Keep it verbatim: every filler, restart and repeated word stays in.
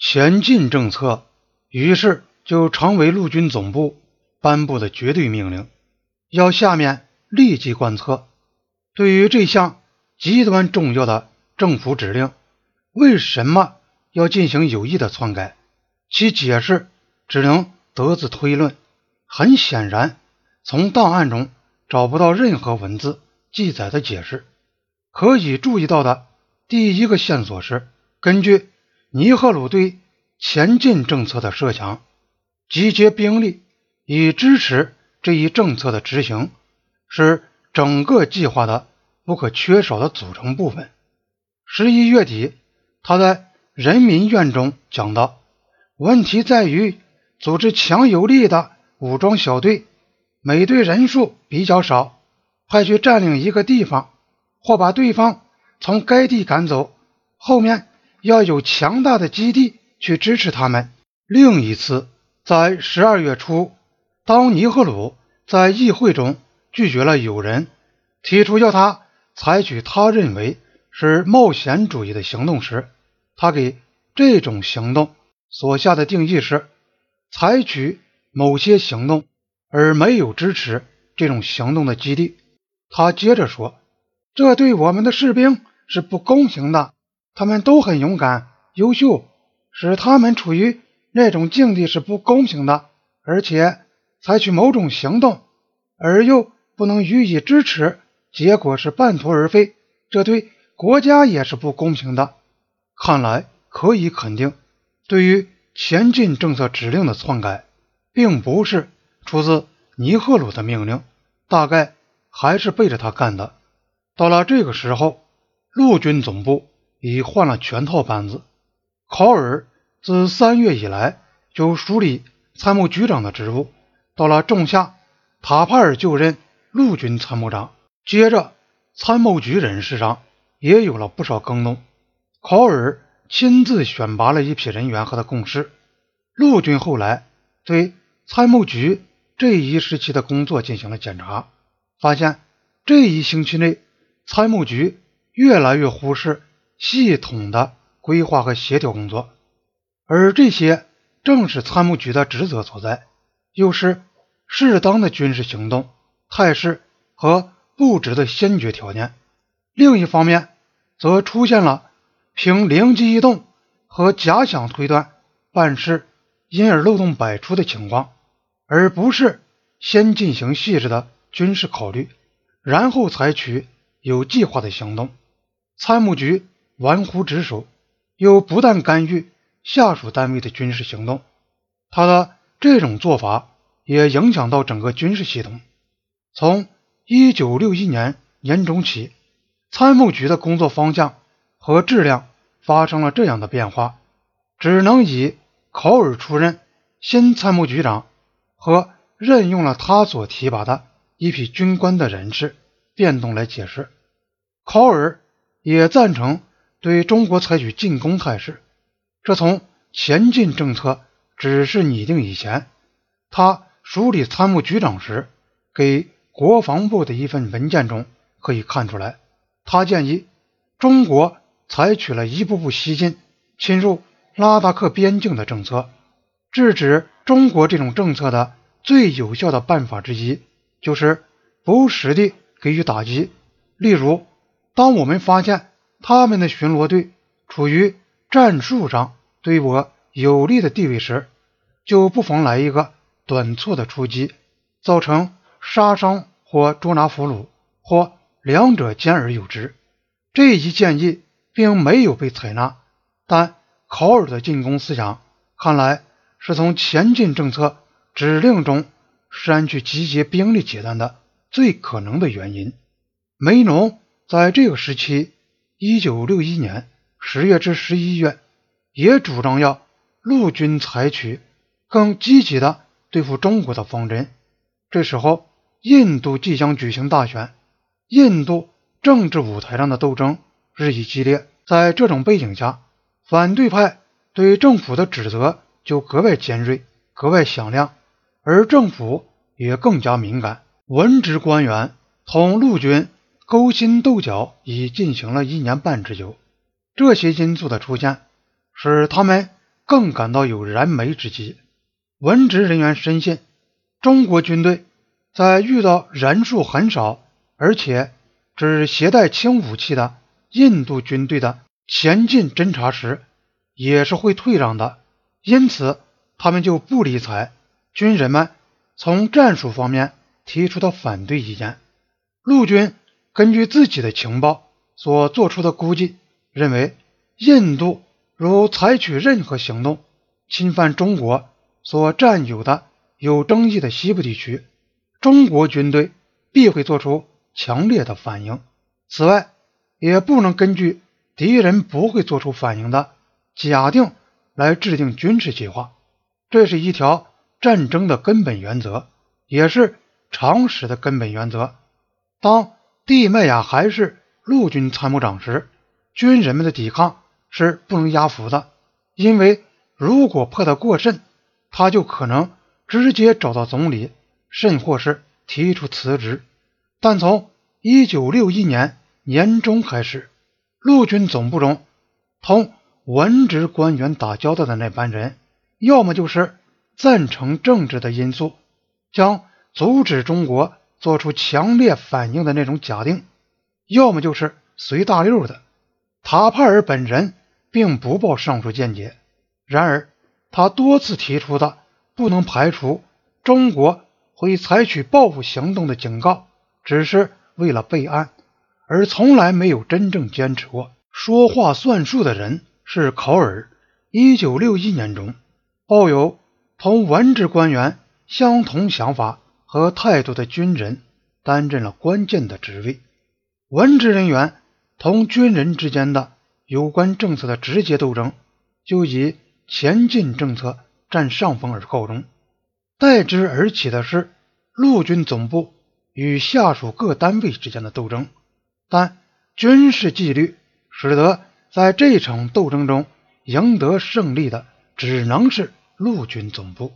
前进政策于是就成为陆军总部颁布的绝对命令，要下面立即贯彻。对于这项极端重要的政府指令，为什么要进行有意的篡改，其解释只能得自推论。很显然，从档案中找不到任何文字记载的解释。可以注意到的第一个线索是，根据尼赫鲁对前进政策的设想，集结兵力以支持这一政策的执行，是整个计划的不可缺少的组成部分。十一月底，他在人民院中讲到，问题在于组织强有力的武装小队，每队人数比较少，派去占领一个地方，或把对方从该地赶走，后面要有强大的基地去支持他们。另一次，在十二月初，当尼赫鲁在议会中拒绝了有人提出要他采取他认为是冒险主义的行动时，他给这种行动所下的定义是采取某些行动而没有支持这种行动的基地。他接着说，这对我们的士兵是不公平的，他们都很勇敢优秀，使他们处于那种境地是不公平的，而且采取某种行动而又不能予以支持，结果是半途而废，这对国家也是不公平的。看来可以肯定，对于前进政策指令的篡改并不是出自尼赫鲁的命令，大概还是背着他干的。到了这个时候，陆军总部已换了全套班子，考尔自三月以来就署理参谋局长的职务，到了仲夏，塔帕尔就任陆军参谋长。接着参谋局人事上也有了不少更动，考尔亲自选拔了一批人员和他共事。陆军后来对参谋局这一时期的工作进行了检查，发现这一星期内参谋局越来越忽视系统的规划和协调工作，而这些正是参谋局的职责所在，又是适当的军事行动态势和布置的先决条件。另一方面，则出现了凭灵机一动和假想推断办事，因而漏洞百出的情况，而不是先进行细致的军事考虑，然后采取有计划的行动。参谋局玩忽职守，又不但干预下属单位的军事行动，他的这种做法也影响到整个军事系统。从一九六一年年中起，参谋局的工作方向和质量发生了这样的变化，只能以考尔出任新参谋局长和任用了他所提拔的一批军官的人事变动来解释。考尔也赞成对中国采取进攻态势，这从前进政策只是拟定以前，他署理参谋局长时给国防部的一份文件中可以看出来。他建议中国采取了一步步西进侵入拉达克边境的政策，制止中国这种政策的最有效的办法之一就是不务实地给予打击。例如，当我们发现他们的巡逻队处于战术上对我有利的地位时，就不妨来一个短促的出击，造成杀伤或捉拿俘虏，或两者兼而有之。这一建议并没有被采纳，但考尔的进攻思想看来是从前进政策指令中删去集结兵力解散的最可能的原因。梅农在这个时期一九六一年十月至十一月也主张要陆军采取更积极的对付中国的方针。这时候印度即将举行大选，印度政治舞台上的斗争日益激烈，在这种背景下，反对派对政府的指责就格外尖锐格外响亮，而政府也更加敏感。文职官员同陆军勾心斗角已进行了一年半之久，这些因素的出现使他们更感到有燃眉之急。文职人员深信，中国军队在遇到人数很少而且只携带轻武器的印度军队的前进侦察时也是会退让的，因此他们就不理睬军人们从战术方面提出的反对意见。陆军根据自己的情报所做出的估计，认为印度如采取任何行动侵犯中国所占有的有争议的西部地区，中国军队必会做出强烈的反应。此外，也不能根据敌人不会做出反应的假定来制定军事计划，这是一条战争的根本原则，也是常识的根本原则。当蒂迈雅还是陆军参谋长时，军人们的抵抗是不能压服的，因为如果迫得过甚，他就可能直接找到总理，甚或是提出辞职。但从一九六一年年中开始，陆军总部中同文职官员打交道的那班人，要么就是赞成政治的因素，将阻止中国做出强烈反应的那种假定，要么就是随大溜的。塔帕尔本人并不抱上述见解，然而他多次提出的不能排除中国会采取报复行动的警告，只是为了备案，而从来没有真正坚持过。说话算数的人是考尔。一九六一年中，抱有同文职官员相同想法和态度的军人担任了关键的职位。文职人员同军人之间的有关政策的直接斗争，就以前进政策占上风而告终。代之而起的是陆军总部与下属各单位之间的斗争，但军事纪律使得在这场斗争中赢得胜利的只能是陆军总部。